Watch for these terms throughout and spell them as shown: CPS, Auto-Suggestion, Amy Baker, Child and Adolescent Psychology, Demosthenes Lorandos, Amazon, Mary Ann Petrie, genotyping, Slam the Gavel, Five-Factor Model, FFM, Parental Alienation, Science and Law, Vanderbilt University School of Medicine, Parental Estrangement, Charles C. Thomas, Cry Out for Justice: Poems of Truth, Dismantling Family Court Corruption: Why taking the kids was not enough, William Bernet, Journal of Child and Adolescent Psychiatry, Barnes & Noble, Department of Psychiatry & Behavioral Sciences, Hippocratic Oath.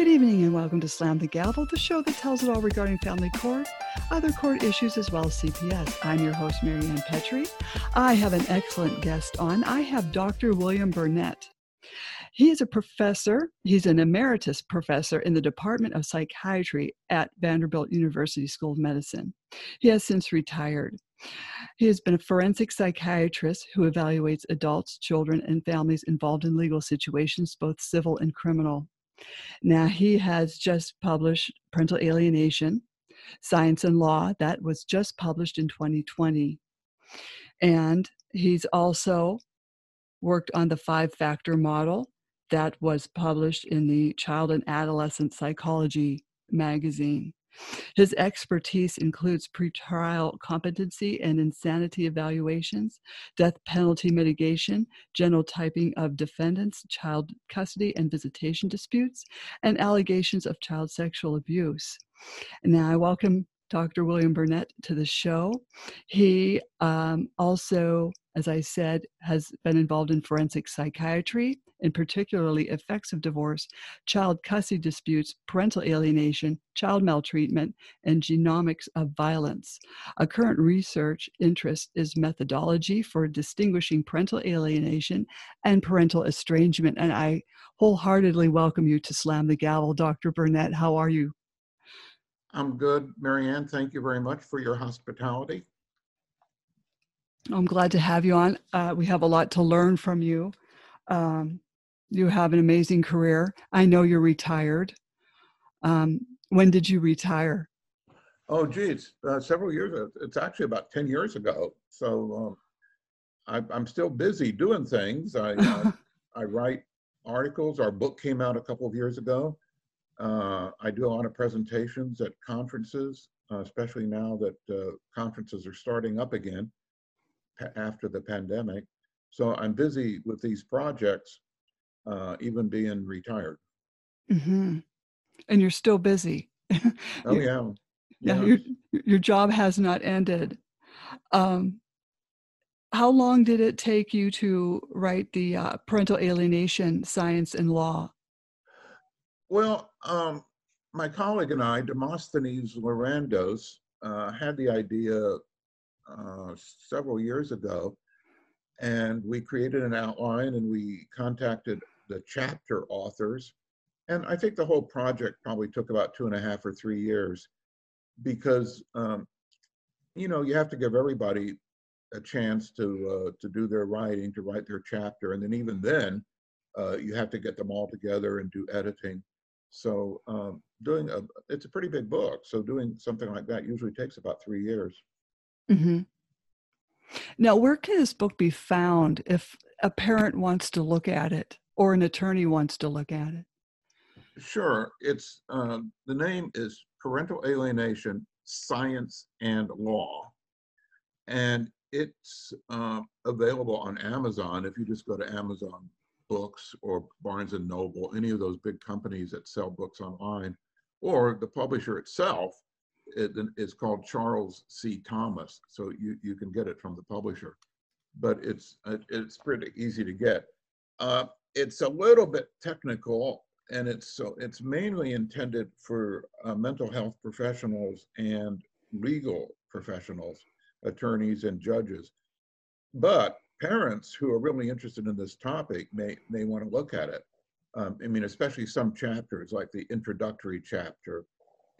Good evening and welcome to Slam the Gavel, the show that tells it all regarding family court, other court issues, as well as CPS. I'm your host, Mary Ann Petrie. I have an excellent guest on. I have Dr. William Bernet. He is a professor. He's an emeritus professor in the Department of Psychiatry at Vanderbilt University School of Medicine. He has since retired. He has been a forensic psychiatrist who evaluates adults, children, and families involved in legal situations, both civil and criminal. Now, he has just published Parental Alienation, Science and Law. That was just published in 2020. And he's also worked on the 5-factor model that was published in the Child and Adolescent Psychology magazine. His expertise includes pretrial competency and insanity evaluations, death penalty mitigation, genotyping of defendants, child custody and visitation disputes, and allegations of child sexual abuse. Now, I welcome Dr. William Bernet to the show. He also, as I said, has been involved in forensic psychiatry, and particularly effects of divorce, child custody disputes, parental alienation, child maltreatment, and genomics of violence. A current research interest is methodology for distinguishing parental alienation and parental estrangement. And I wholeheartedly welcome you to Slam the Gavel, Dr. Bernet. How are you? I'm good, Mary Ann. Thank you very much for your hospitality. I'm glad to have you on. We have a lot to learn from you. You have an amazing career. I know you're retired. When did you retire? Oh, geez, several years ago. It's actually about 10 years ago. So I'm still busy doing things. I write articles. Our book came out a couple of years ago. I do a lot of presentations at conferences, especially now that conferences are starting up again after the pandemic. So I'm busy with these projects, even being retired. Mm-hmm. And you're still busy. Oh, yeah. Your job has not ended. How long did it take you to write the Parental Alienation, Science and Law? Well, my colleague and I, Demosthenes Lorandos, had the idea several years ago. And we created an outline and we contacted the chapter authors. And I think the whole project probably took about 2.5 or 3 years because, you have to give everybody a chance to do their writing, to write their chapter. And then even then, you have to get them all together and do editing. So it's a pretty big book. So doing something like that usually takes about 3 years. Mm-hmm. Now, where can this book be found if a parent wants to look at it or an attorney wants to look at it? Sure. It's the name is Parental Alienation, Science and Law. And it's available on Amazon. If you just go to Amazon Books or Barnes and Noble, any of those big companies that sell books online, or the publisher itself, it's called Charles C. Thomas, so you can get it from the publisher, but it's pretty easy to get. It's a little bit technical, and it's mainly intended for mental health professionals and legal professionals, attorneys and judges. But parents who are really interested in this topic may want to look at it. Especially some chapters, like the introductory chapter,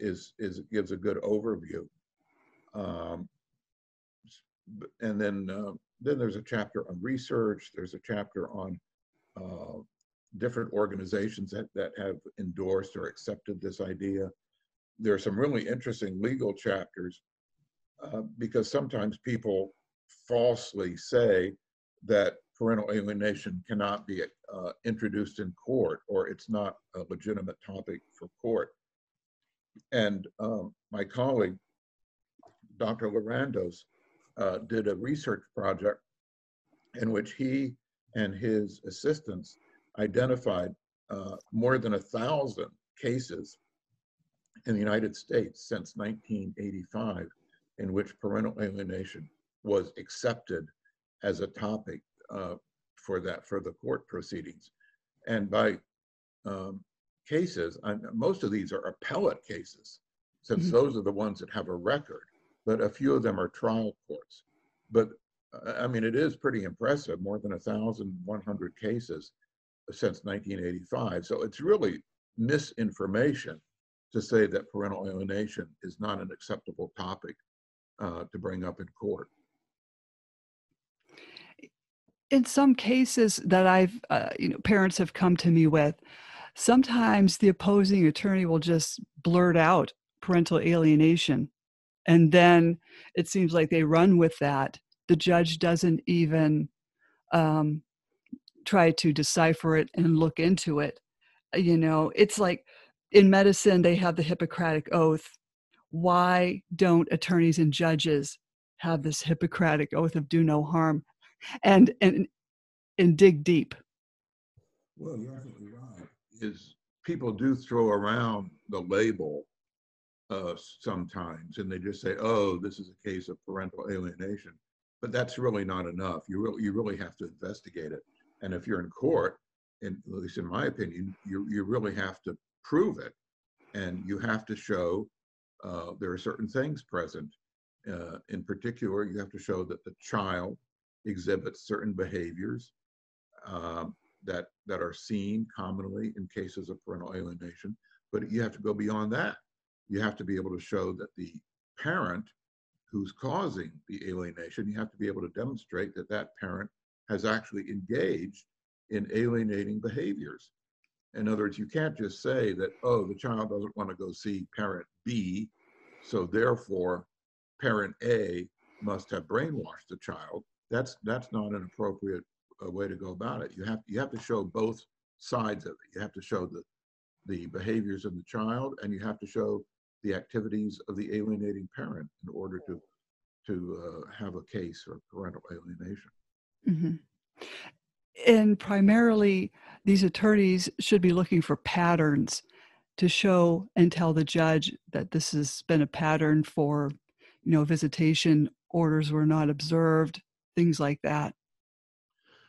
gives a good overview, and then there's a chapter on research. There's a chapter on different organizations that have endorsed or accepted this idea. There are some really interesting legal chapters because sometimes people falsely say that parental alienation cannot be introduced in court, or it's not a legitimate topic for court. And my colleague, Dr. Lorandos, did a research project in which he and his assistants identified more than 1,000 cases in the United States since 1985 in which parental alienation was accepted as a topic for the court proceedings. And by cases, and most of these are appellate cases, since those are the ones that have a record, but a few of them are trial courts. But I mean, it is pretty impressive, more than 1,100 cases since 1985. So it's really misinformation to say that parental alienation is not an acceptable topic to bring up in court. In some cases that I've, parents have come to me with, sometimes the opposing attorney will just blurt out parental alienation. And then it seems like they run with that. The judge doesn't even try to decipher it and look into it. You know, it's like in medicine, they have the Hippocratic Oath. Why don't attorneys and judges have this Hippocratic Oath of do no harm and dig deep? Well, you're absolutely right. Is people do throw around the label sometimes, and they just say, oh, this is a case of parental alienation. But that's really not enough. You really have to investigate it. And if you're in court, and at least in my opinion, you really have to prove it. And you have to show there are certain things present. In particular, you have to show that the child exhibits certain behaviors that are seen commonly in cases of parental alienation. But you have to go beyond that. You have to be able to show that the parent who's causing the alienation, you have to be able to demonstrate that that parent has actually engaged in alienating behaviors. In other words, you can't just say that, oh, the child doesn't want to go see parent B, so therefore parent A must have brainwashed the child. That's not an appropriate way to go about it. You have to show both sides of it. You have to show the behaviors of the child, and you have to show the activities of the alienating parent in order to have a case for parental alienation. Mm-hmm. And primarily, these attorneys should be looking for patterns to show and tell the judge that this has been a pattern for, you know, visitation orders were not observed, things like that.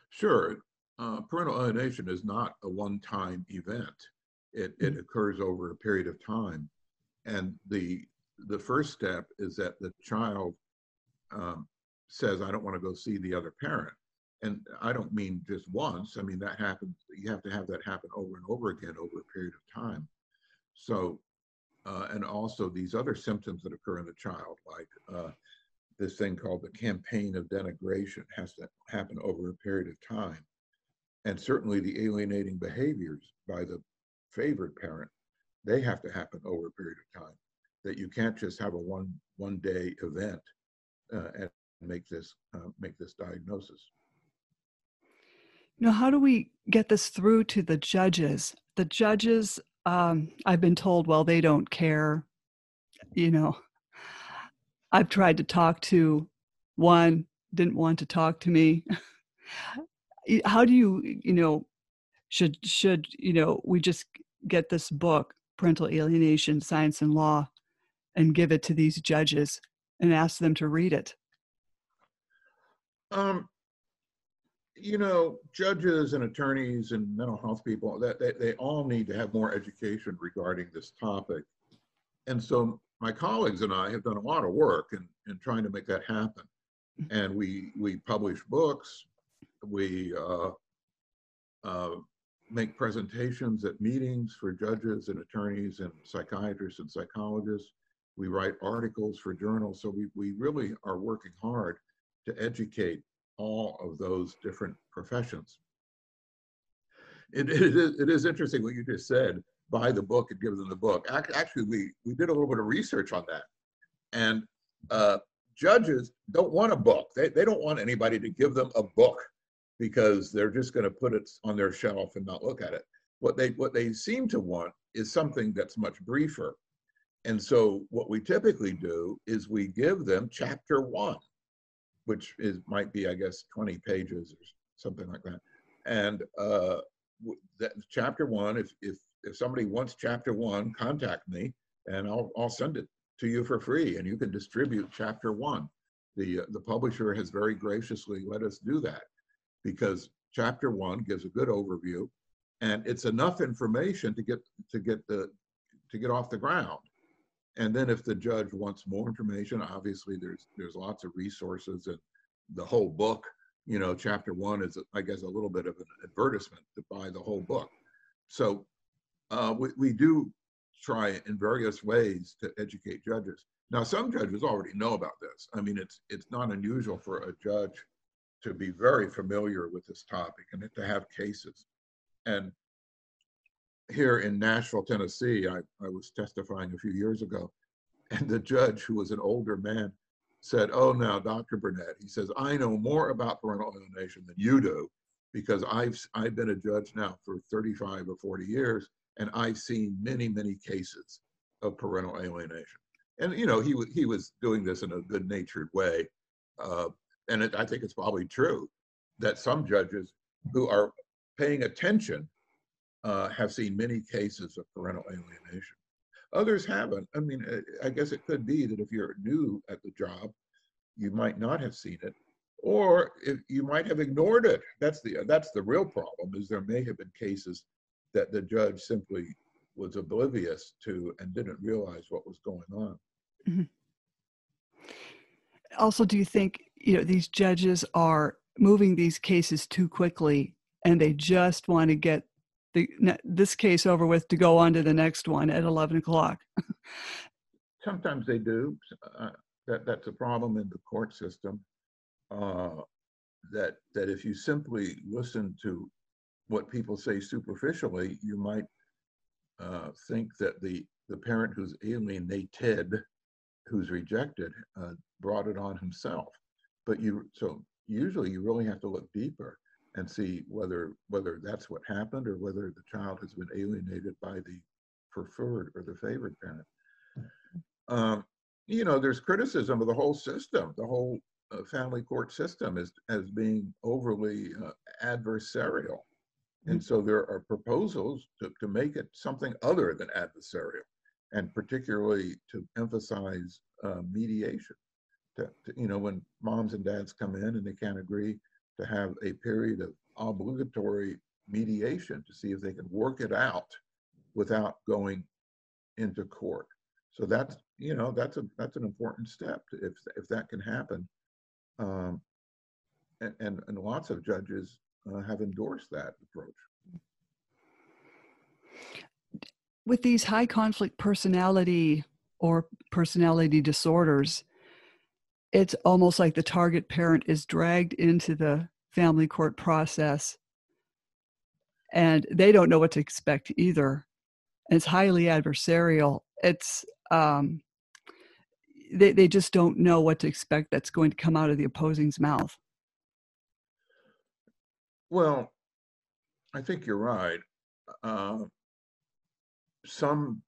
Sure. Parental alienation is not a one-time event. It occurs over a period of time. And the first step is that the child says, I don't want to go see the other parent. And I don't mean just once. I mean, that happens. You have to have that happen over and over again over a period of time. So, and also these other symptoms that occur in the child, like this thing called the campaign of denigration has to happen over a period of time. And certainly the alienating behaviors by the favored parent, they have to happen over a period of time, that you can't just have a one-day event and make this diagnosis. Now, how do we get this through to the judges? The judges, I've been told, well, they don't care. You know, I've tried to talk to one, didn't want to talk to me. How do you, you know, should, you know, we just get this book, Parental Alienation, Science and Law, and give it to these judges and ask them to read it? You know, judges and attorneys and mental health people, that they all need to have more education regarding this topic. And so my colleagues and I have done a lot of work in trying to make that happen. And we publish books, we make presentations at meetings for judges and attorneys and psychiatrists and psychologists. We write articles for journals. So we really are working hard to educate all of those different professions. It is interesting what you just said, buy the book and give them the book. Actually, we did a little bit of research on that. And judges don't want a book. They don't want anybody to give them a book, because they're just going to put it on their shelf and not look at it. What they seem to want is something that's much briefer. And so what we typically do is we give them chapter one, which might be, I guess, 20 pages or something like that. And chapter one, if somebody wants chapter one, contact me and I'll send it to you for free, and you can distribute chapter one. The publisher has very graciously let us do that, because chapter one gives a good overview And it's enough information to get off the ground. And then if the judge wants more information, obviously there's lots of resources, and the whole book, you know, chapter one is, I guess, a little bit of an advertisement to buy the whole book. So we do try in various ways to educate judges. Now, some judges already know about this. I mean, it's not unusual for a judge to be very familiar with this topic and to have cases. And here in Nashville, Tennessee, I was testifying a few years ago, and the judge, who was an older man, said, "Oh, now, Dr. Bernet," he says, "I know more about parental alienation than you do, because I've been a judge now for 35 or 40 years, and I've seen many, many cases of parental alienation." And, you know, he was doing this in a good-natured way. And I think it's probably true that some judges who are paying attention have seen many cases of parental alienation. Others haven't. I mean, I guess it could be that if you're new at the job, you might not have seen it, or if you might have ignored it. That's the real problem, is there may have been cases that the judge simply was oblivious to and didn't realize what was going on. Mm-hmm. Also, do you think, you know, these judges are moving these cases too quickly, and they just want to get this case over with to go on to the next one at 11 o'clock? Sometimes they do. That's a problem in the court system, that if you simply listen to what people say superficially, you might think that the parent who's alienated, who's rejected, brought it on himself. But so usually you really have to look deeper and see whether that's what happened, or whether the child has been alienated by the preferred or the favored parent. You know, there's criticism of the whole system, the whole family court system, as being overly adversarial. And so there are proposals to make it something other than adversarial, and particularly to emphasize mediation. You know, when moms and dads come in and they can't agree, to have a period of obligatory mediation to see if they can work it out without going into court. So that's, you know, that's an important step if that can happen. And lots of judges have endorsed that approach. With these high conflict personality or personality disorders, it's almost like the target parent is dragged into the family court process, and they don't know what to expect either. It's highly adversarial. It's they just don't know what to expect that's going to come out of the opposing's mouth. Well, I think you're right. Some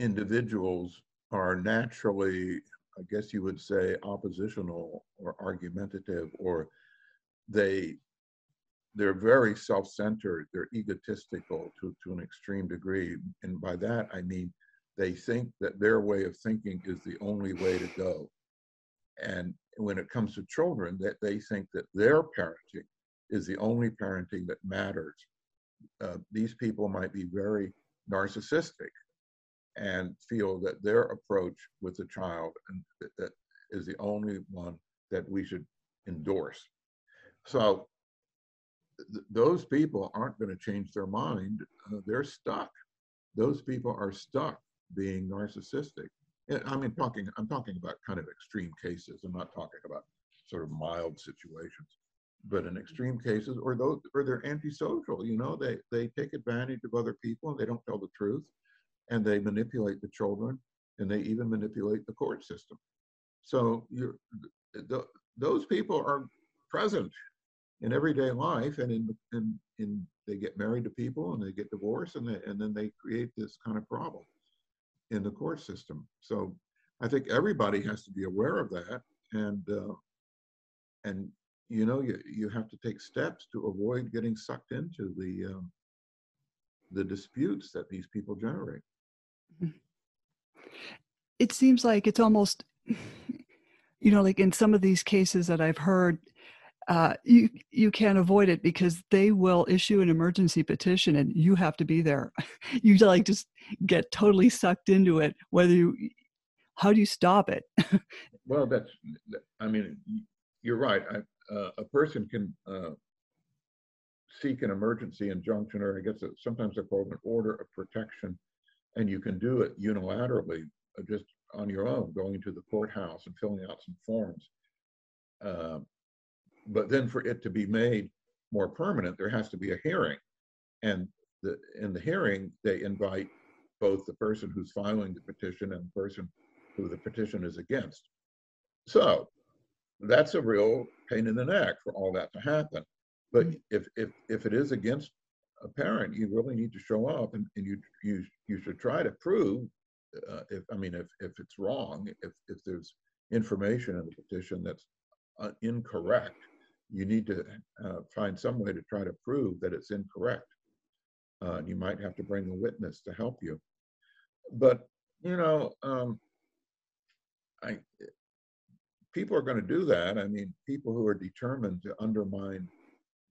individuals are naturally, I guess you would say, oppositional or argumentative, or they're very self-centered, they're egotistical to an extreme degree. And by that, I mean, they think that their way of thinking is the only way to go. And when it comes to children, that they think that their parenting is the only parenting that matters. These people might be very narcissistic and feel that their approach with the child that is the only one that we should endorse. So those people aren't going to change their mind. They're stuck. Those people are stuck being narcissistic. And I mean, I'm talking about kind of extreme cases. I'm not talking about sort of mild situations. But in extreme cases, or they're antisocial, you know, they take advantage of other people, and they don't tell the truth, and they manipulate the children, and they even manipulate the court system. So those people are present in everyday life, and they get married to people, and they get divorced, and then they create this kind of problem in the court system. So I think everybody has to be aware of that, and you know, you have to take steps to avoid getting sucked into the disputes that these people generate. It seems like it's almost, you know, like in some of these cases that I've heard, you can't avoid it, because they will issue an emergency petition and you have to be there. You like just get totally sucked into it. How do you stop it? Well, I mean, you're right. A person can seek an emergency injunction, or I guess sometimes they're called an order of protection, and you can do it unilaterally, just on your own, going to the courthouse and filling out some forms. But then for it to be made more permanent, there has to be a hearing. And in the hearing, they invite both the person who's filing the petition and the person who the petition is against. So that's a real pain in the neck for all that to happen. But if it is against a parent, you really need to show up, and you should try to prove, if it's wrong, if there's information in the petition that's incorrect, you need to find some way to try to prove that it's incorrect. You might have to bring a witness to help you. But, you know, people are going to do that. I mean, people who are determined to undermine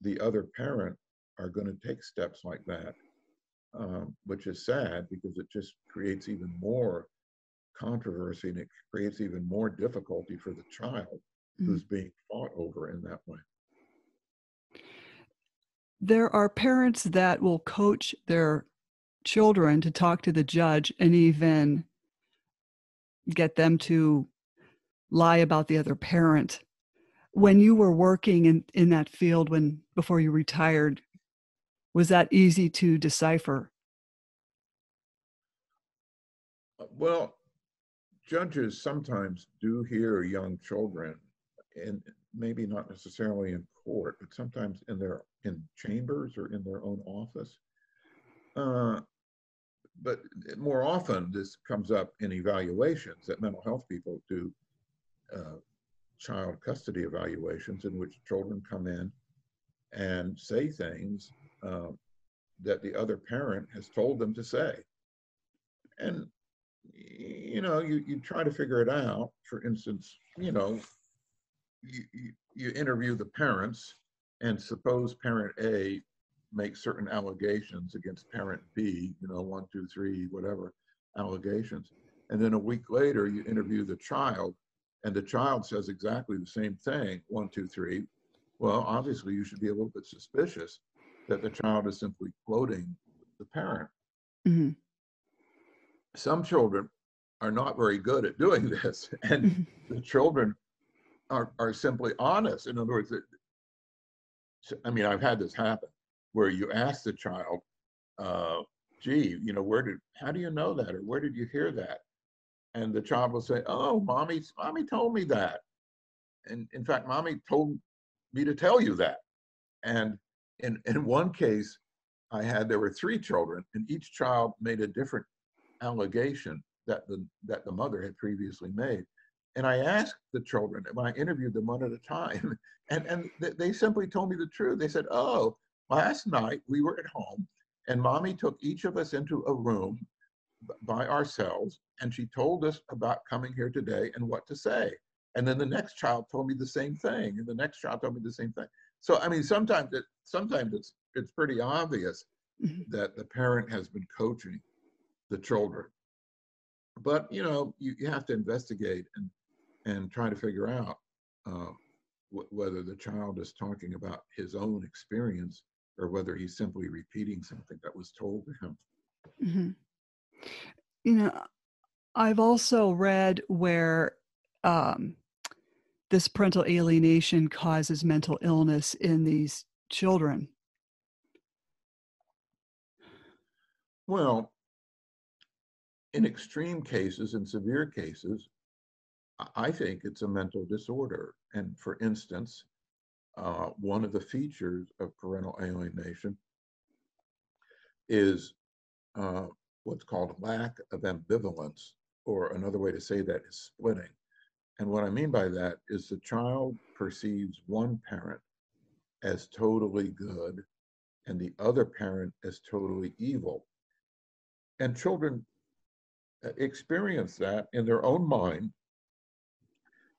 the other parent are going to take steps like that, which is sad, because it just creates even more controversy, and it creates even more difficulty for the child who's being fought over in that way. There are parents that will coach their children to talk to the judge and even get them to lie about the other parent. When you were working in that field, before you retired, was that easy to decipher? Well, judges sometimes do hear young children, and maybe not necessarily in court, but sometimes in chambers or in their own office. But more often, this comes up in evaluations that mental health people do, child custody evaluations, in which children come in and say things that the other parent has told them to say. And, you know, you try to figure it out. For instance, you know, you interview the parents, and suppose parent A makes certain allegations against parent B, you know, 1, 2, 3, whatever allegations. And then a week later, you interview the child, and the child says exactly the same thing, 1, 2, 3. Well, obviously, you should be a little bit suspicious that the child is simply quoting the parent. Mm-hmm. Some children are not very good at doing this, and the children are simply honest. In other words, I mean, I've had this happen where you ask the child, gee, you know, how do you know that? Or where did you hear that? And the child will say, oh, mommy told me that. And in fact, mommy told me to tell you that. And in one case there were 3 children, and each child made a different allegation that the mother had previously made. And I asked the children, when I interviewed them one at a time, and they simply told me the truth. They said, oh, last night we were at home, and mommy took each of us into a room by ourselves, and she told us about coming here today and what to say. And then the next child told me the same thing, and the next child told me the same thing. So, I mean, sometimes it's pretty obvious that the parent has been coaching the children. But, you know, you have to investigate and try to figure out whether the child is talking about his own experience or whether he's simply repeating something that was told to him. Mm-hmm. You know, I've also read where this parental alienation causes mental illness in these children. Well, in extreme cases, in severe cases, I think it's a mental disorder. And for instance, one of the features of parental alienation is what's called lack of ambivalence, or another way to say that is splitting. And what I mean by that is the child perceives one parent as totally good and the other parent as totally evil. And children experience that in their own mind.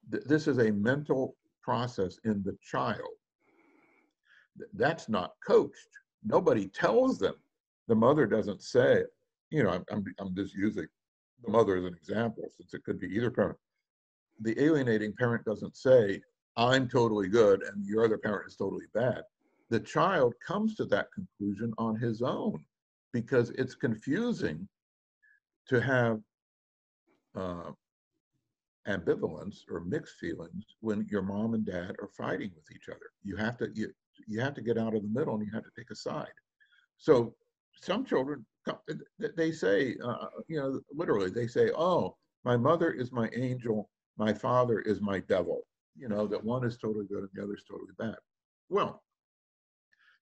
This is a mental process in the child. That's not coached. Nobody tells them. The mother doesn't say, you know, I'm just using the mother as an example, since it could be either parent. The alienating parent doesn't say, I'm totally good and your other parent is totally bad. The child comes to that conclusion on his own, because it's confusing to have ambivalence or mixed feelings when your mom and dad are fighting with each other. You have to you have to get out of the middle, and you have to take a side. So some children, they say, you know, literally, they say, "Oh, my mother is my angel, my father is my devil." You know, that one is totally good and the other is totally bad. Well,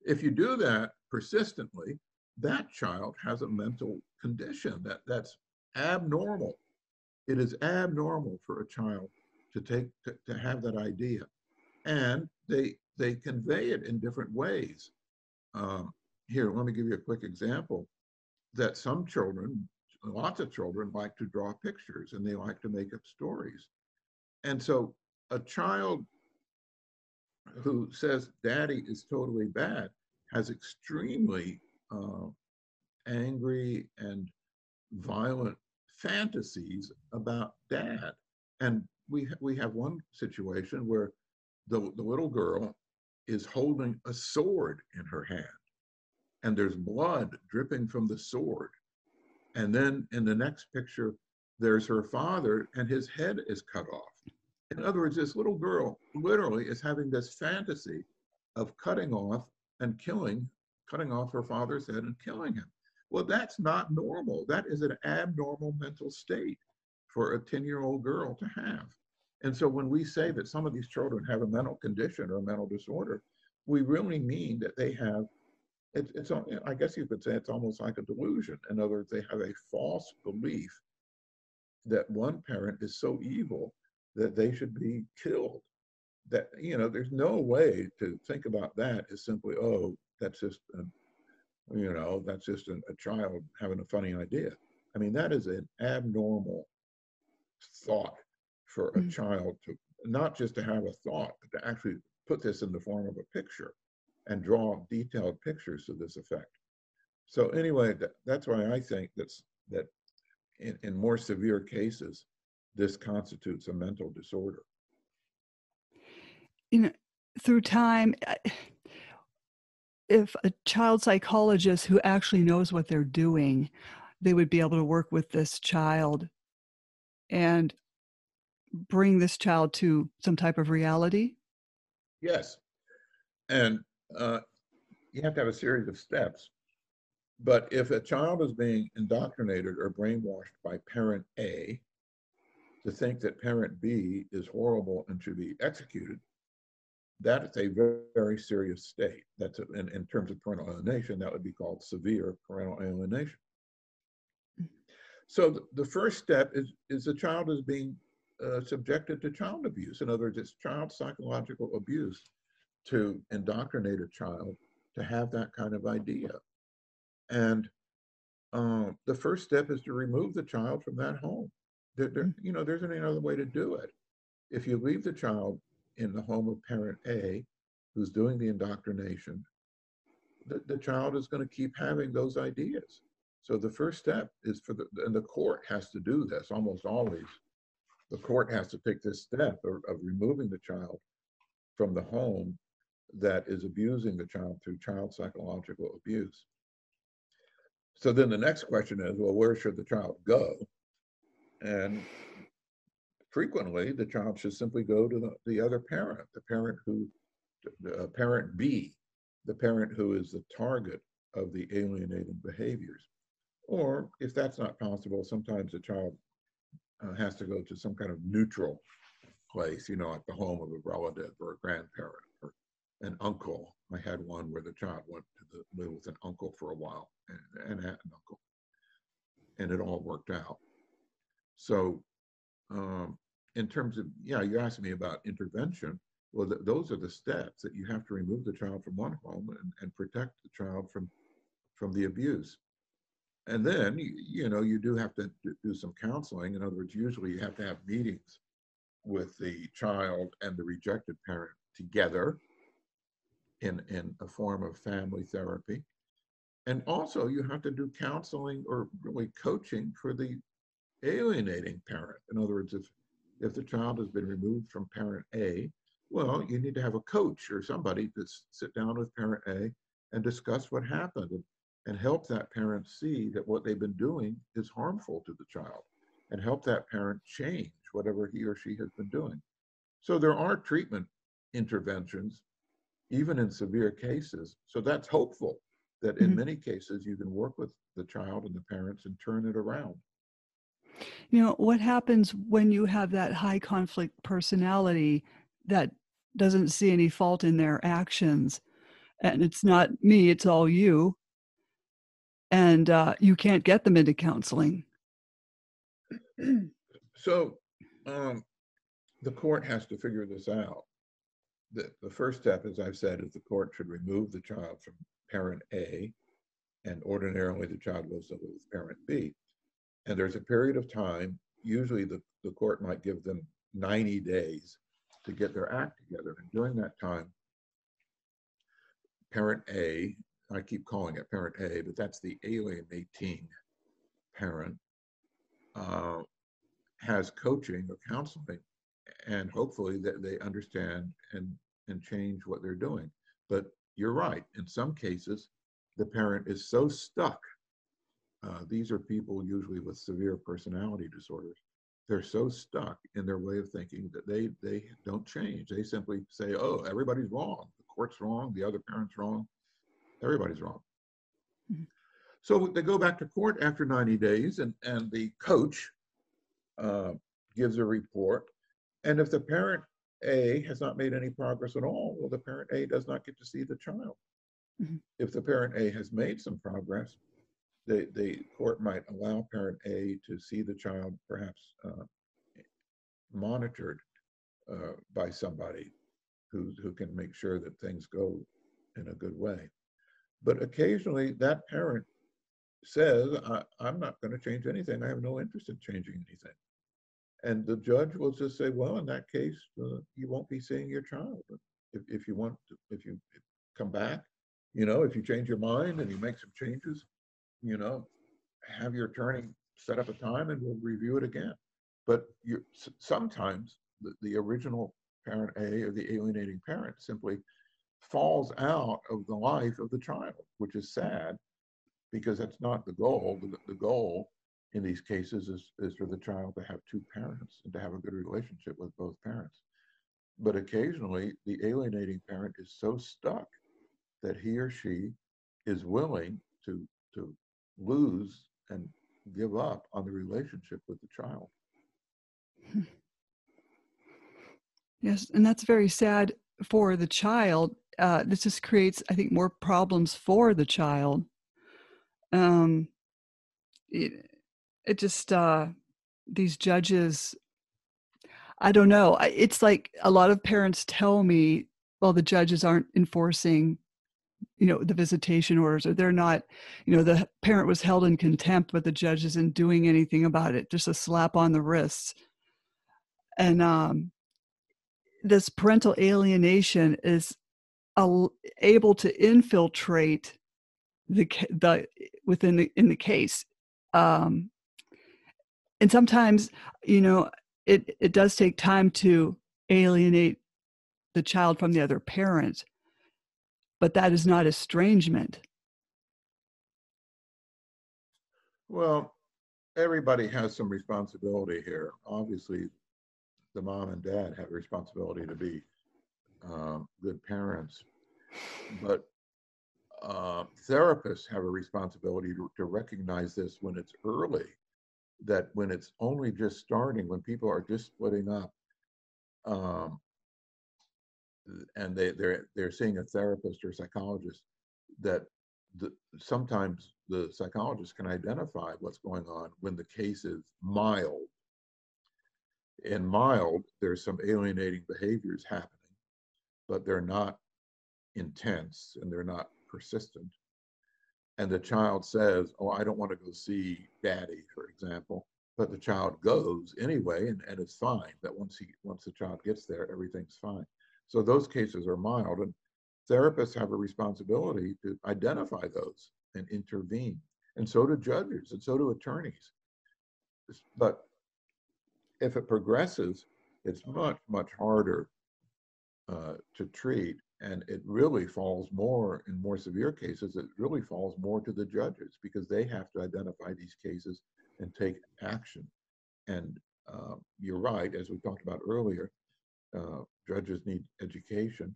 if you do that persistently, that child has a mental condition that's abnormal. It is abnormal for a child to have that idea, and they convey it in different ways. Here, let me give you a quick example. That some children, lots of children, like to draw pictures, and they like to make up stories. And so a child who says daddy is totally bad has extremely angry and violent fantasies about dad. And we have one situation where the little girl is holding a sword in her hand, and there's blood dripping from the sword. And then in the next picture, there's her father, and his head is cut off. In other words, this little girl literally is having this fantasy of cutting off and killing, cutting off her father's head and killing him. Well, that's not normal. That is an abnormal mental state for a 10-year-old girl to have. And so when we say that some of these children have a mental condition or a mental disorder, we really mean that they have, it's I guess you could say it's almost like a delusion. In other words, they have a false belief that one parent is so evil that they should be killed. That, you know, there's no way to think about that as simply, oh, that's just, you know, that's just a child having a funny idea. I mean, that is an abnormal thought for a child to, not just to have a thought, but to actually put this in the form of a picture and draw detailed pictures to this effect. So anyway, that's why I think that in more severe cases, this constitutes a mental disorder. You know, through time, if a child psychologist who actually knows what they're doing, they would be able to work with this child and bring this child to some type of reality? Yes. And you have to have a series of steps. But if a child is being indoctrinated or brainwashed by parent A to think that parent B is horrible and should be executed, that is a very, very serious state. That's in terms of parental alienation, that would be called severe parental alienation. So the first step is the child is being subjected to child abuse. In other words, it's child psychological abuse to indoctrinate a child to have that kind of idea. And the first step is to remove the child from that home. You know, there isn't any other way to do it. If you leave the child in the home of parent A, who's doing the indoctrination, the child is going to keep having those ideas. So the first step is and the court has to do this almost always. The court has to take this step of removing the child from the home that is abusing the child through child psychological abuse. So then the next question is, well, where should the child go? And frequently, the child should simply go to the other parent, parent B, the parent who is the target of the alienating behaviors. Or if that's not possible, sometimes the child has to go to some kind of neutral place, you know, like the home of a relative or a grandparent or an uncle. I had one where the child went to live with an uncle for a while and had an uncle, and it all worked out. So in terms of, yeah, you asked me about intervention. Well, those are the steps that you have to remove the child from one home and protect the child from the abuse. And then, you know, you do have to do some counseling. In other words, usually you have to have meetings with the child and the rejected parent together in a form of family therapy. And also you have to do counseling or really coaching for the alienating parent. In other words, if the child has been removed from parent A, well, you need to have a coach or somebody to sit down with parent A and discuss what happened and help that parent see that what they've been doing is harmful to the child and help that parent change whatever he or she has been doing. So there are treatment interventions, even in severe cases. So that's hopeful that in many cases you can work with the child and the parents and turn it around. You know, what happens when you have that high conflict personality that doesn't see any fault in their actions? And it's not me, it's all you. And you can't get them into counseling. So the court has to figure this out. The first step, as I've said, is the court should remove the child from parent A, and ordinarily the child goes to live with parent B. And there's a period of time, usually the court might give them 90 days to get their act together. And during that time, parent A, I keep calling it parent A, but that's the alienating parent, has coaching or counseling, and hopefully that they understand and change what they're doing. But you're right, in some cases, the parent is so stuck. These are people usually with severe personality disorders. They're so stuck in their way of thinking that they don't change. They simply say, oh, everybody's wrong. The court's wrong, the other parent's wrong, everybody's wrong. Mm-hmm. So they go back to court after 90 days and the coach gives a report. And if the parent A has not made any progress at all, well, the parent A does not get to see the child. Mm-hmm. If the parent A has made some progress, the court might allow parent A to see the child, perhaps monitored by somebody who can make sure that things go in a good way. But occasionally that parent says, I'm not going to change anything. I have no interest in changing anything. And the judge will just say, well, in that case, you won't be seeing your child. If you want to, if you come back, you know, if you change your mind and you make some changes, you know, have your attorney set up a time and we'll review it again. But sometimes the original parent A or the alienating parent simply falls out of the life of the child, which is sad because that's not the goal. The goal in these cases is for the child to have two parents and to have a good relationship with both parents. But occasionally the alienating parent is so stuck that he or she is willing to lose and give up on the relationship with the child. Yes, and that's very sad for the child. This just creates, I think, more problems for the child. It just, these judges, I don't know. It's like a lot of parents tell me, well, the judges aren't enforcing, you know, the visitation orders, or they're not, you know, the parent was held in contempt, but the judge isn't doing anything about it, just a slap on the wrists. And this parental alienation is able to infiltrate the within in the case. And sometimes, you know, it does take time to alienate the child from the other parent, but that is not estrangement. Well, everybody has some responsibility here. Obviously, the mom and dad have a responsibility to be good parents, but therapists have a responsibility to recognize this when it's early, that when it's only just starting, when people are just splitting up, and they're seeing a therapist or psychologist, that sometimes the psychologist can identify what's going on when the case is mild. In mild, there's some alienating behaviors happening, but they're not intense and they're not persistent. And the child says, oh, I don't want to go see daddy, for example, but the child goes anyway, and it's fine. That once the child gets there, everything's fine. So those cases are mild, therapists have a responsibility to identify those and intervene. And so do judges, and so do attorneys. But if it progresses, it's much, much harder to treat. And it really falls more, in more severe cases, it really falls more to the judges, because they have to identify these cases and take action. And you're right, as we talked about earlier, judges need education.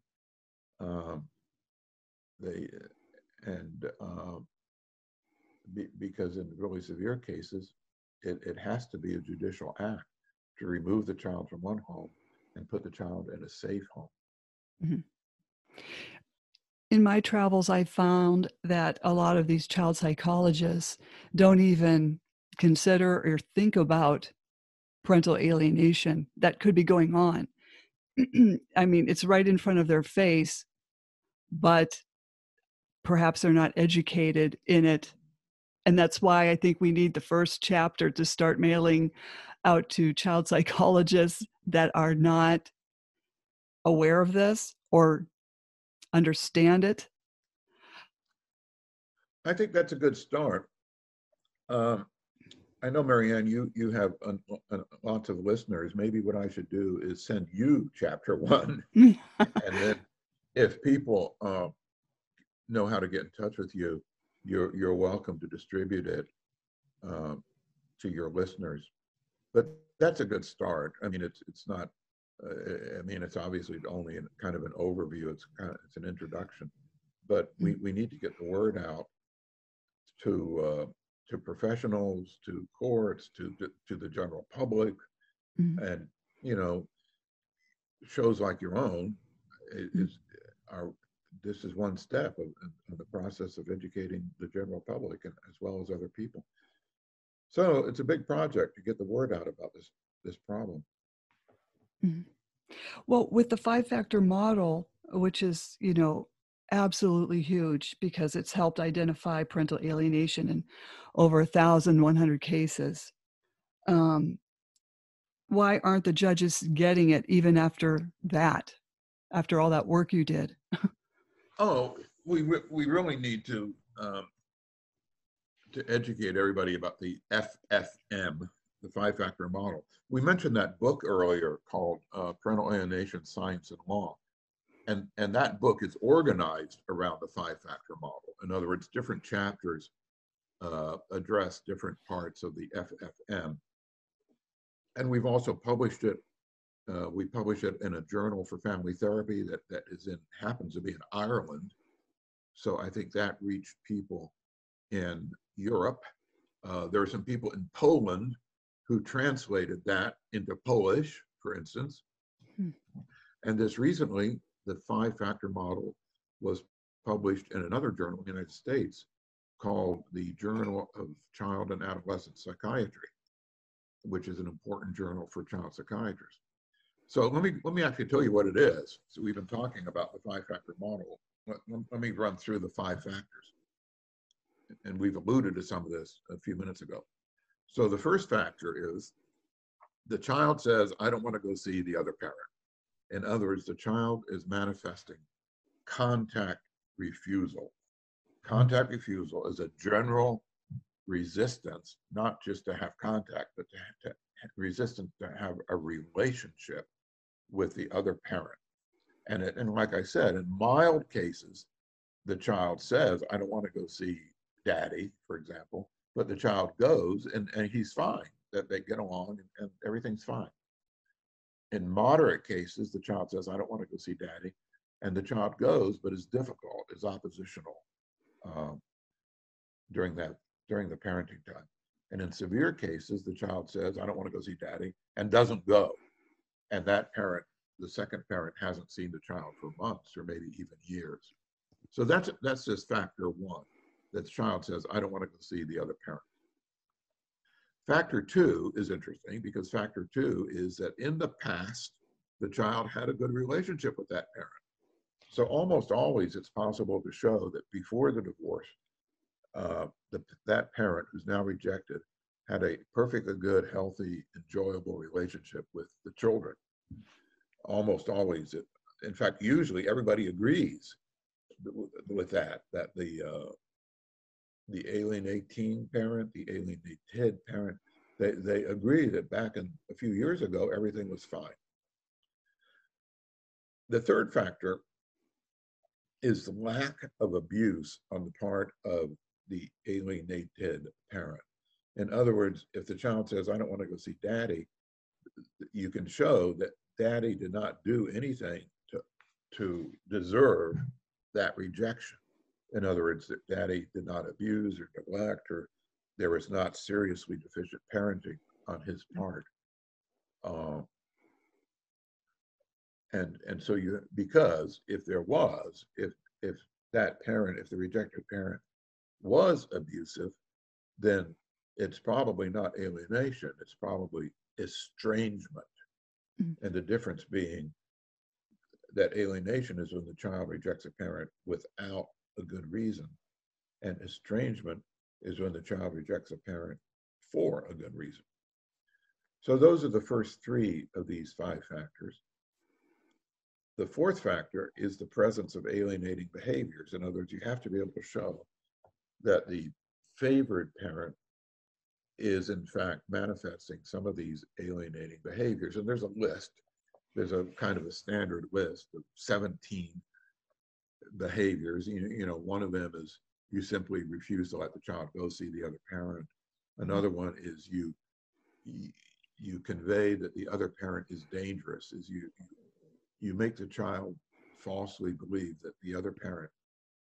Because in really severe cases, it has to be a judicial act to remove the child from one home and put the child in a safe home. Mm-hmm. In my travels, I found that a lot of these child psychologists don't even consider or think about parental alienation that could be going on. I mean, it's right in front of their face, but perhaps they're not educated in it. And that's why I think we need the first chapter to start mailing out to child psychologists that are not aware of this or understand it. I think that's a good start. I know, Marianne, you have lots of listeners. Maybe what I should do is send you chapter one. And then if people know how to get in touch with you, you're welcome to distribute it to your listeners. But that's a good start. I mean, it's not, I mean, it's obviously only kind of an overview. It's kind of, it's an introduction. But we need to get the word out to professionals, to courts, to the general public. Mm-hmm. And, you know, shows like your own this is one step of the process of educating the general public and as well as other people. So it's a big project to get the word out about this problem. Mm-hmm. Well, with the 5-factor model, which is, you know, absolutely huge, because it's helped identify parental alienation in over 1,100 cases. Why aren't the judges getting it even after that, after all that work you did? Oh, we really need to educate everybody about the FFM, the 5-factor model. We mentioned that book earlier called Parental Alienation, Science and Law. And that book is organized around the 5-factor model. In other words, different chapters address different parts of the FFM. And we've also published it. We publish it in a journal for family therapy that is happens to be in Ireland. So I think that reached people in Europe. There are some people in Poland who translated that into Polish, for instance. And this recently, the 5-factor model was published in another journal in the United States called the Journal of Child and Adolescent Psychiatry, which is an important journal for child psychiatrists. So let me actually tell you what it is. So we've been talking about the 5-factor model. Let me run through the 5 factors. And we've alluded to some of this a few minutes ago. So the first factor is the child says, I don't want to go see the other parent. In other words, the child is manifesting contact refusal. Contact refusal is a general resistance, not just to have contact, but to resistance to have a relationship with the other parent. And like I said, in mild cases, the child says, I don't want to go see daddy, for example, but the child goes and he's fine, that they get along and everything's fine. In moderate cases, the child says, I don't want to go see daddy. And the child goes, but is difficult, is oppositional during the parenting time. And in severe cases, the child says, I don't want to go see daddy, and doesn't go. And that parent, the second parent, hasn't seen the child for months or maybe even years. So that's just factor one, that the child says, I don't want to go see the other parent. Factor two is interesting, because factor two is that in the past, the child had a good relationship with that parent. So almost always it's possible to show that before the divorce, that parent who's now rejected had a perfectly good, healthy, enjoyable relationship with the children. Almost always. In fact, usually everybody agrees with that the alienating parent, the alienated parent, they agree that back in a few years ago, everything was fine. The third factor is the lack of abuse on the part of the alienated parent. In other words, if the child says, I don't want to go see daddy, you can show that daddy did not do anything to deserve that rejection. In other words, that daddy did not abuse or neglect, or there was not seriously deficient parenting on his part. And so you, because if there was, if that parent, if the rejected parent was abusive, then it's probably not alienation, it's probably estrangement. Mm-hmm. And the difference being that alienation is when the child rejects a parent without a good reason, and estrangement is when the child rejects a parent for a good reason. So those are the first three of these five factors. The fourth factor is the presence of alienating behaviors. In other words, you have to be able to show that the favored parent is in fact manifesting some of these alienating behaviors. And there's a list, there's a kind of a standard list of 17 behaviors. You know, one of them is you simply refuse to let the child go see the other parent. Another one is you convey that the other parent is dangerous, is you make the child falsely believe that the other parent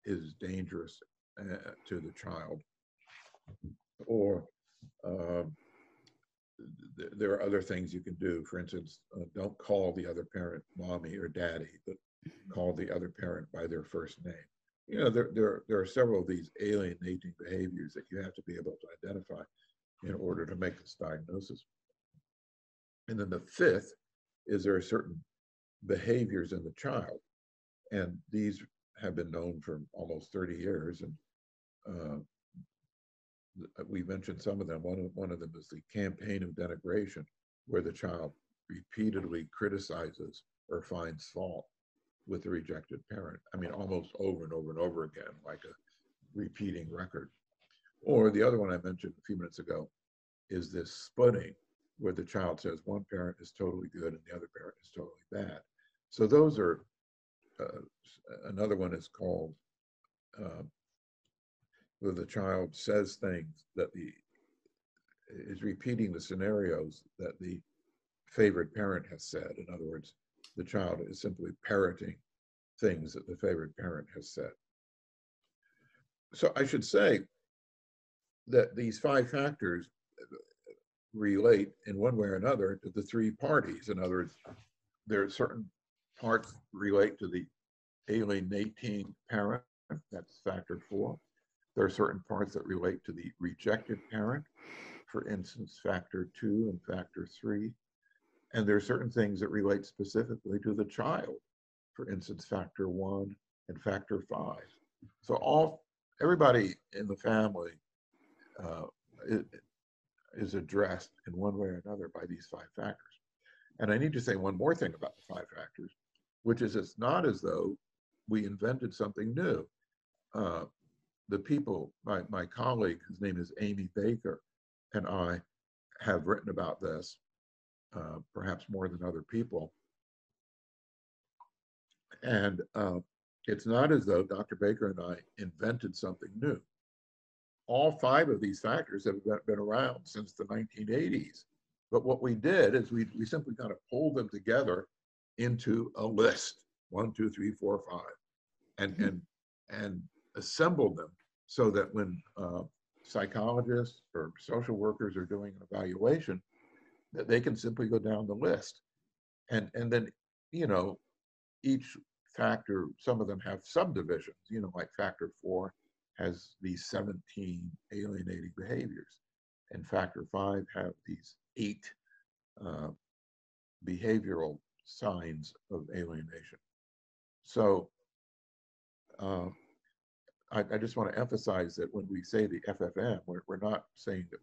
is dangerous to the child. Or there are other things you can do. For instance, don't call the other parent mommy or daddy, but call the other parent by their first name. You know, there are several of these alienating behaviors that you have to be able to identify in order to make this diagnosis. And then the fifth is there are certain behaviors in the child, and these have been known for almost 30 years. And we mentioned some of them. One of them is the campaign of denigration, where the child repeatedly criticizes or finds fault with the rejected parent. I mean, almost over and over and over again, like a repeating record. Or the other one I mentioned a few minutes ago is this splitting, where the child says one parent is totally good and the other parent is totally bad. So those are, another one is called, where the child says things that is repeating the scenarios that the favored parent has said. In other words, the child is simply parroting things that the favored parent has said. So I should say that these five factors relate in one way or another to the three parties. In other words, there are certain parts relate to the alienating parent, that's factor four. There are certain parts that relate to the rejected parent, for instance, factor two and factor three. And there are certain things that relate specifically to the child, for instance, factor one and factor five. So everybody in the family is addressed in one way or another by these five factors. And I need to say one more thing about the five factors, which is it's not as though we invented something new. The people, my colleague, whose name is Amy Baker, and I have written about this, perhaps more than other people. And it's not as though Dr. Baker and I invented something new. All five of these factors have been around since the 1980s. But what we did is we simply kind of pulled them together into a list, 1, 2, 3, 4, 5, and assembled them so that when psychologists or social workers are doing an evaluation, that they can simply go down the list. And then, you know, each factor, some of them have subdivisions, you know, like factor four has these 17 alienating behaviors, and factor five have these 8 behavioral signs of alienation. So I just want to emphasize that when we say the FFM, we're not saying that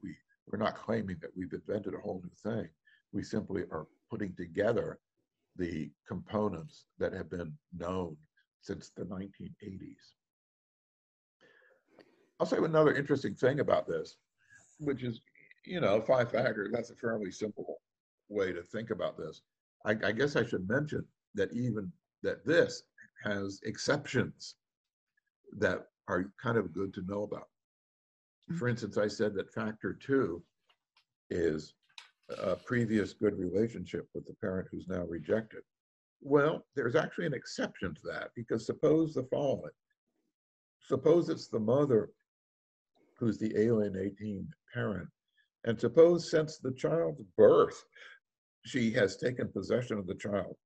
we're not claiming that we've invented a whole new thing. We simply are putting together the components that have been known since the 1980s. I'll say another interesting thing about this, which is, you know, 5 factors, that's a fairly simple way to think about this. I guess I should mention that even that this has exceptions that are kind of good to know about. For instance, I said that factor 2 is a previous good relationship with the parent who's now rejected. Well, there's actually an exception to that, because suppose the following. Suppose it's the mother who's the alienating parent, and suppose since the child's birth, she has taken possession of the child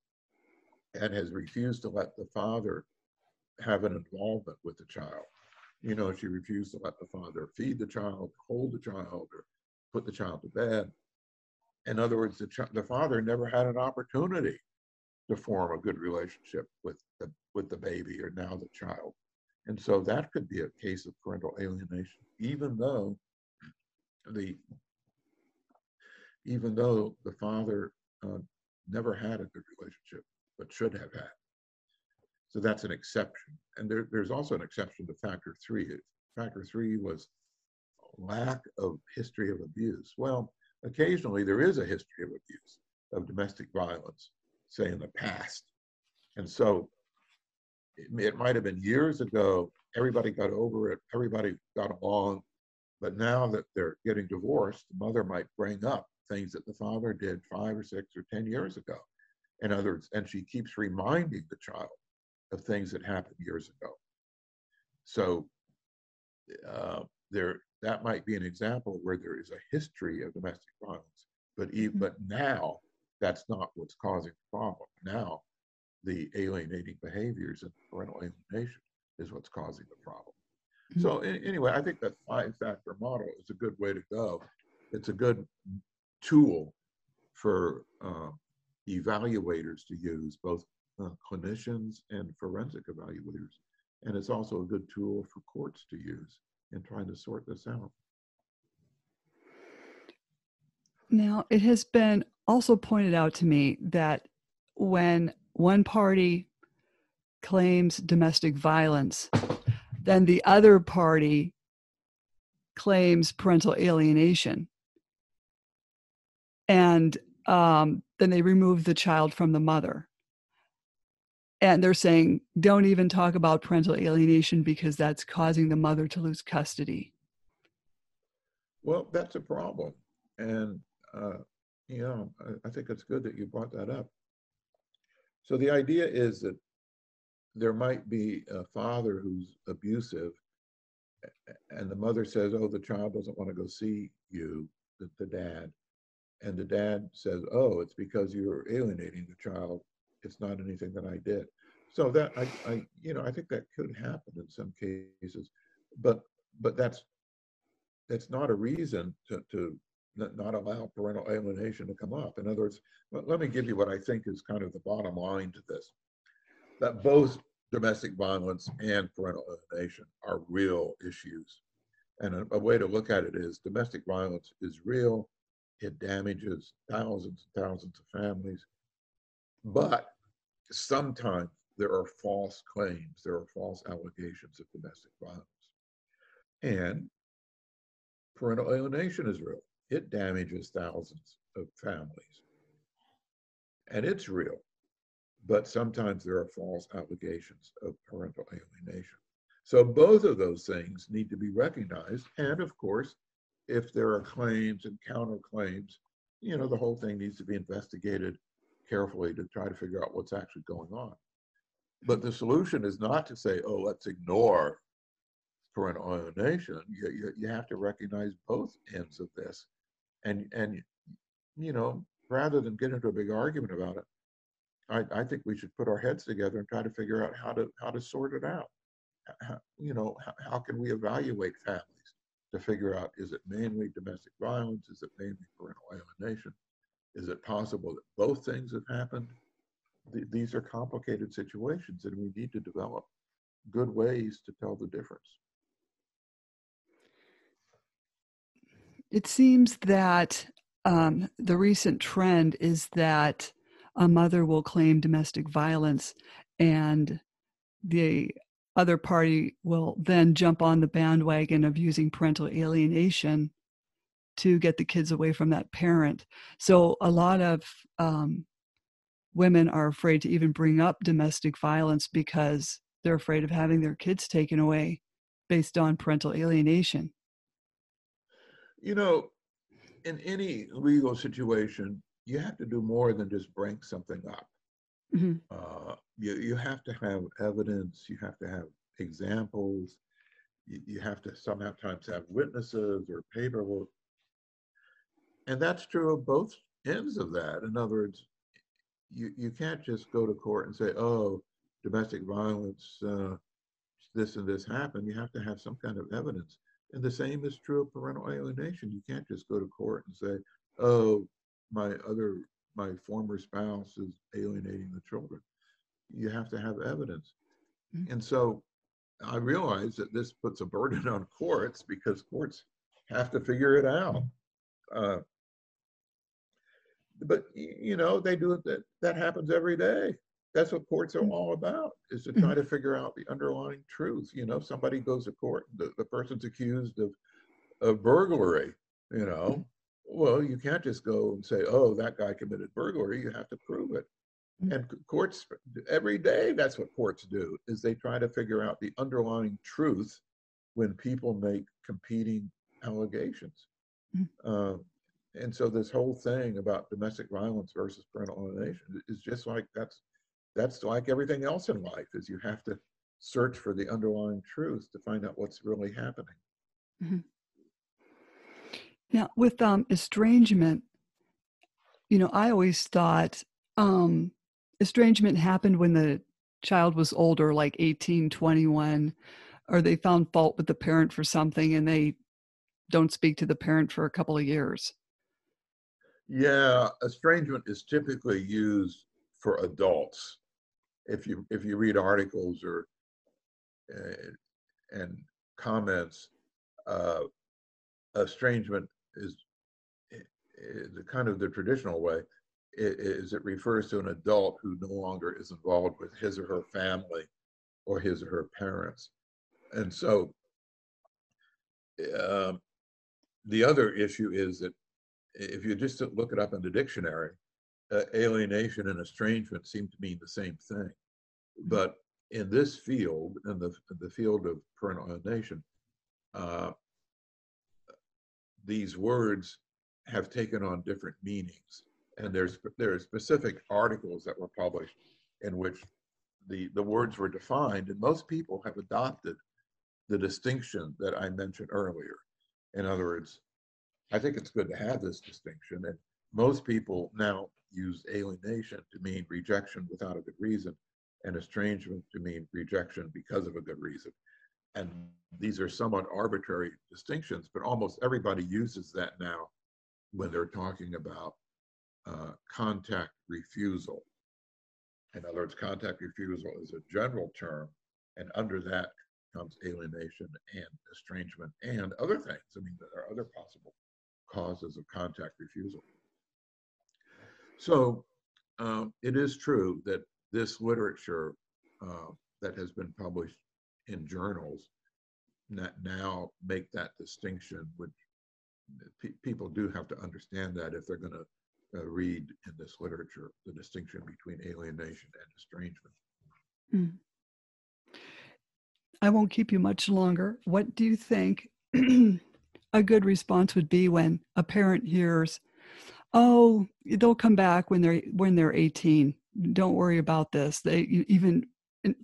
and has refused to let the father have an involvement with the child. You know, she refused to let the father feed the child, hold the child, or put the child to bed. In other words, the father never had an opportunity to form a good relationship with the baby, or now the child. And so that could be a case of parental alienation, even though the father never had a good relationship, but should have had. So that's an exception. And there's also an exception to factor 3. Factor 3 was lack of history of abuse. Well, occasionally there is a history of abuse, of domestic violence, say in the past. And so it might have been years ago, everybody got over it, everybody got along, but now that they're getting divorced, the mother might bring up things that the father did 5 or 6 or 10 years ago. In other words, and she keeps reminding the child of things that happened years ago. So that might be an example where there is a history of domestic violence, but now that's not what's causing the problem. Now the alienating behaviors and parental alienation is what's causing the problem. Mm-hmm. So anyway, I think that 5-factor model is a good way to go. It's a good tool for evaluators to use, both clinicians and forensic evaluators. And it's also a good tool for courts to use in trying to sort this out. Now, it has been also pointed out to me that when one party claims domestic violence, then the other party claims parental alienation. And then they remove the child from the mother. And they're saying, don't even talk about parental alienation because that's causing the mother to lose custody. Well, that's a problem. And, you know, I think it's good that you brought that up. So the idea is that there might be a father who's abusive, and the mother says, oh, the child doesn't want to go see you, the dad. And the dad says, oh, it's because you're alienating the child. It's not anything that I did. So that I think that could happen in some cases, but that's not a reason to not allow parental alienation to come up. In other words, let me give you what I think is kind of the bottom line to this: that both domestic violence and parental alienation are real issues, and a way to look at it is domestic violence is real. It damages thousands and thousands of families. But sometimes there are false claims, there are false allegations of domestic violence. And parental alienation is real. It damages thousands of families. And it's real. But sometimes there are false allegations of parental alienation. So both of those things need to be recognized. And of course, if there are claims and counterclaims, you know, the whole thing needs to be investigated carefully to try to figure out what's actually going on. But the solution is not to say, oh, let's ignore parental alienation. You have to recognize both ends of this. And you know, rather than get into a big argument about it, I think we should put our heads together and try to figure out how to sort it out. How can we evaluate families to figure out, is it mainly domestic violence? Is it mainly parental alienation? Is it possible that both things have happened? These are complicated situations, and we need to develop good ways to tell the difference. It seems that the recent trend is that a mother will claim domestic violence and the other party will then jump on the bandwagon of using parental alienation to get the kids away from that parent. So a lot of women are afraid to even bring up domestic violence because they're afraid of having their kids taken away based on parental alienation. You know, in any legal situation, you have to do more than just bring something up. Mm-hmm. You have to have evidence, you have to have examples, you have to sometimes have witnesses or paperwork. And that's true of both ends of that. In other words, you can't just go to court and say, oh, domestic violence, this and this happened. You have to have some kind of evidence. And the same is true of parental alienation. You can't just go to court and say, oh, my former spouse is alienating the children. You have to have evidence. Mm-hmm. And so I realize that this puts a burden on courts because courts have to figure it out. But, you know, they do it. That happens every day. That's what courts are all about, is to try to figure out the underlying truth. You know, somebody goes to court, the person's accused of burglary, you know. Well, you can't just go and say, oh, that guy committed burglary. You have to prove it. And courts, every day, that's what courts do, is they try to figure out the underlying truth when people make competing allegations. And so this whole thing about domestic violence versus parental alienation is just like, that's like everything else in life, is you have to search for the underlying truth to find out what's really happening. Mm-hmm. Now, with estrangement, you know, I always thought estrangement happened when the child was older, like 18, 21, or they found fault with the parent for something and they don't speak to the parent for a couple of years. Yeah, estrangement is typically used for adults. If you read articles or and comments, estrangement is kind of the traditional way. It refers to an adult who no longer is involved with his or her family or his or her parents, and so. The other issue is that if you just look it up in the dictionary, alienation and estrangement seem to mean the same thing. But in this field, in the field of parental alienation, these words have taken on different meanings. And there are specific articles that were published in which the words were defined, and most people have adopted the distinction that I mentioned earlier. In other words, I think it's good to have this distinction, and most people now use alienation to mean rejection without a good reason, and estrangement to mean rejection because of a good reason. And these are somewhat arbitrary distinctions, but almost everybody uses that now when they're talking about contact refusal. In other words, contact refusal is a general term, and under that comes alienation and estrangement and other things. I mean, there are other possible causes of contact refusal. So it is true that this literature that has been published in journals that now make that distinction, which people do have to understand that if they're going to read in this literature, the distinction between alienation and estrangement. Mm. I won't keep you much longer. What do you think a good response would be when a parent hears, oh, they'll come back when they're 18. Don't worry about this. Even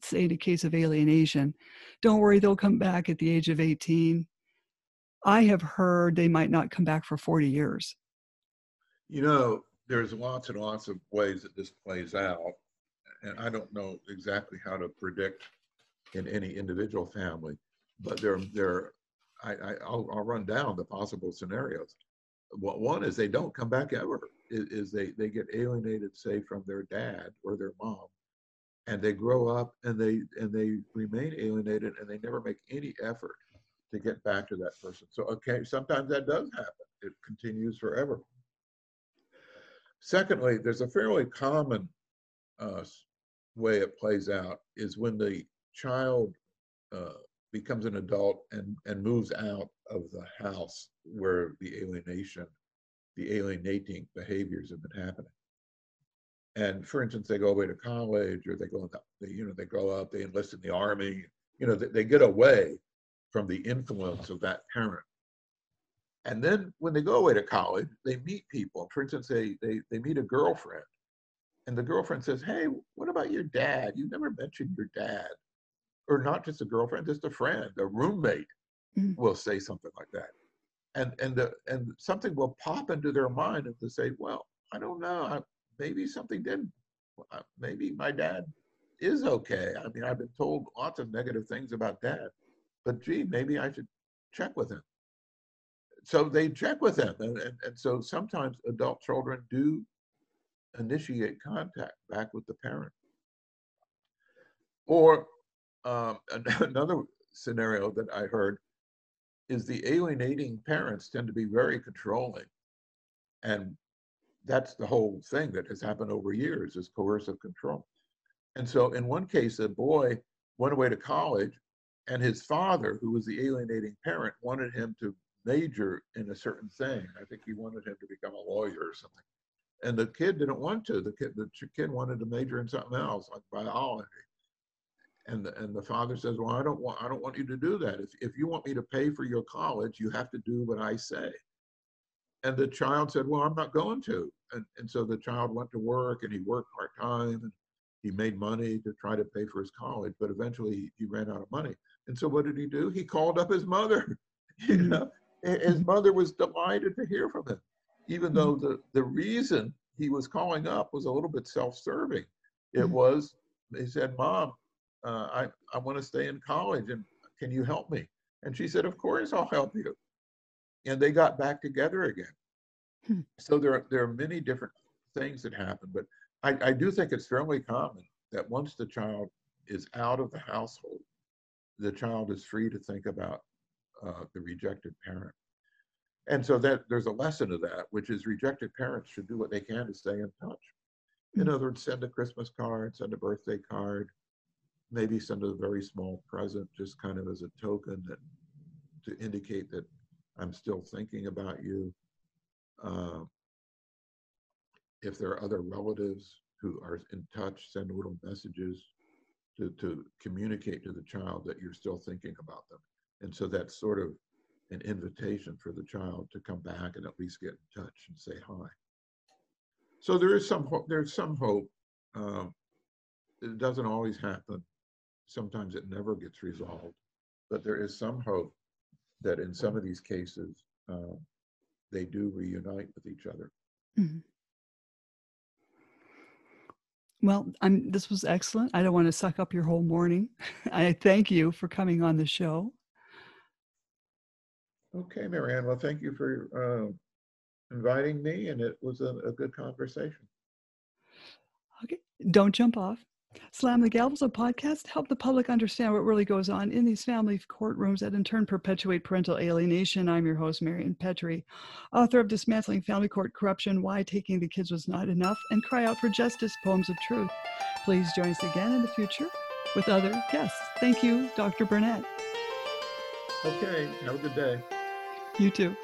say in a case of alienation, don't worry, they'll come back at the age of 18. I have heard they might not come back for 40 years. You know, there's lots and lots of ways that this plays out. And I don't know exactly how to predict in any individual family, but I'll run down the possible scenarios. Well, one is they don't come back ever. They get alienated, say, from their dad or their mom, and they grow up and they remain alienated and they never make any effort to get back to that person. So, okay, sometimes that does happen. It continues forever. Secondly, there's a fairly common way it plays out is when the child becomes an adult and moves out of the house where the alienating behaviors have been happening. And for instance, they go away to college, or they go, they grow up, they enlist in the army, they get away from the influence of that parent. And then when they go away to college, they meet people. For instance, they meet a girlfriend, and the girlfriend says, hey, what about your dad? You never mentioned your dad. Or not just a girlfriend, just a friend, a roommate will say something like that. And something will pop into their mind, and they say, well, I don't know, maybe something didn't. Maybe my dad is okay. I mean, I've been told lots of negative things about dad, but gee, maybe I should check with him. So they check with him. And so sometimes adult children do initiate contact back with the parent. Or another scenario that I heard is the alienating parents tend to be very controlling. And that's the whole thing that has happened over years, is coercive control. And so in one case, a boy went away to college, and his father, who was the alienating parent, wanted him to major in a certain thing. I think he wanted him to become a lawyer or something. And the kid didn't want to. The kid wanted to major in something else, like biology. And the father says, well, I don't want you to do that. If you want me to pay for your college, you have to do what I say. And the child said, well, I'm not going to. And so the child went to work, and he worked part-time, and he made money to try to pay for his college, but eventually he ran out of money. And so what did he do? He called up his mother. His mother was delighted to hear from him, even though the reason he was calling up was a little bit self-serving. It was, he said, Mom, I want to stay in college, and can you help me? And she said, of course, I'll help you. And they got back together again. So there are many different things that happen, but I do think it's fairly common that once the child is out of the household, the child is free to think about the rejected parent. And so that there's a lesson to that, which is rejected parents should do what they can to stay in touch. In other words, send a Christmas card, send a birthday card, maybe send a very small present, just kind of as a token that, to indicate that I'm still thinking about you. If there are other relatives who are in touch, send little messages to communicate to the child that you're still thinking about them. And so that's sort of an invitation for the child to come back and at least get in touch and say hi. So there's some hope. It doesn't always happen. Sometimes it never gets resolved, but there is some hope that in some of these cases, they do reunite with each other. Mm-hmm. Well, this was excellent. I don't want to suck up your whole morning. I thank you for coming on the show. Okay, Mary Ann. Well, thank you for inviting me, and it was a good conversation. Okay, don't jump off. Slam the Gavel is a podcast to help the public understand what really goes on in these family courtrooms that in turn perpetuate parental alienation. I'm your host, Mary Ann Petrie, author of Dismantling Family Court Corruption: Why Taking the Kids Was Not Enough, and Cry Out for Justice: Poems of Truth. Please join us again in the future with other guests. Thank you, Dr. Bernet. Okay, have a good day. You too.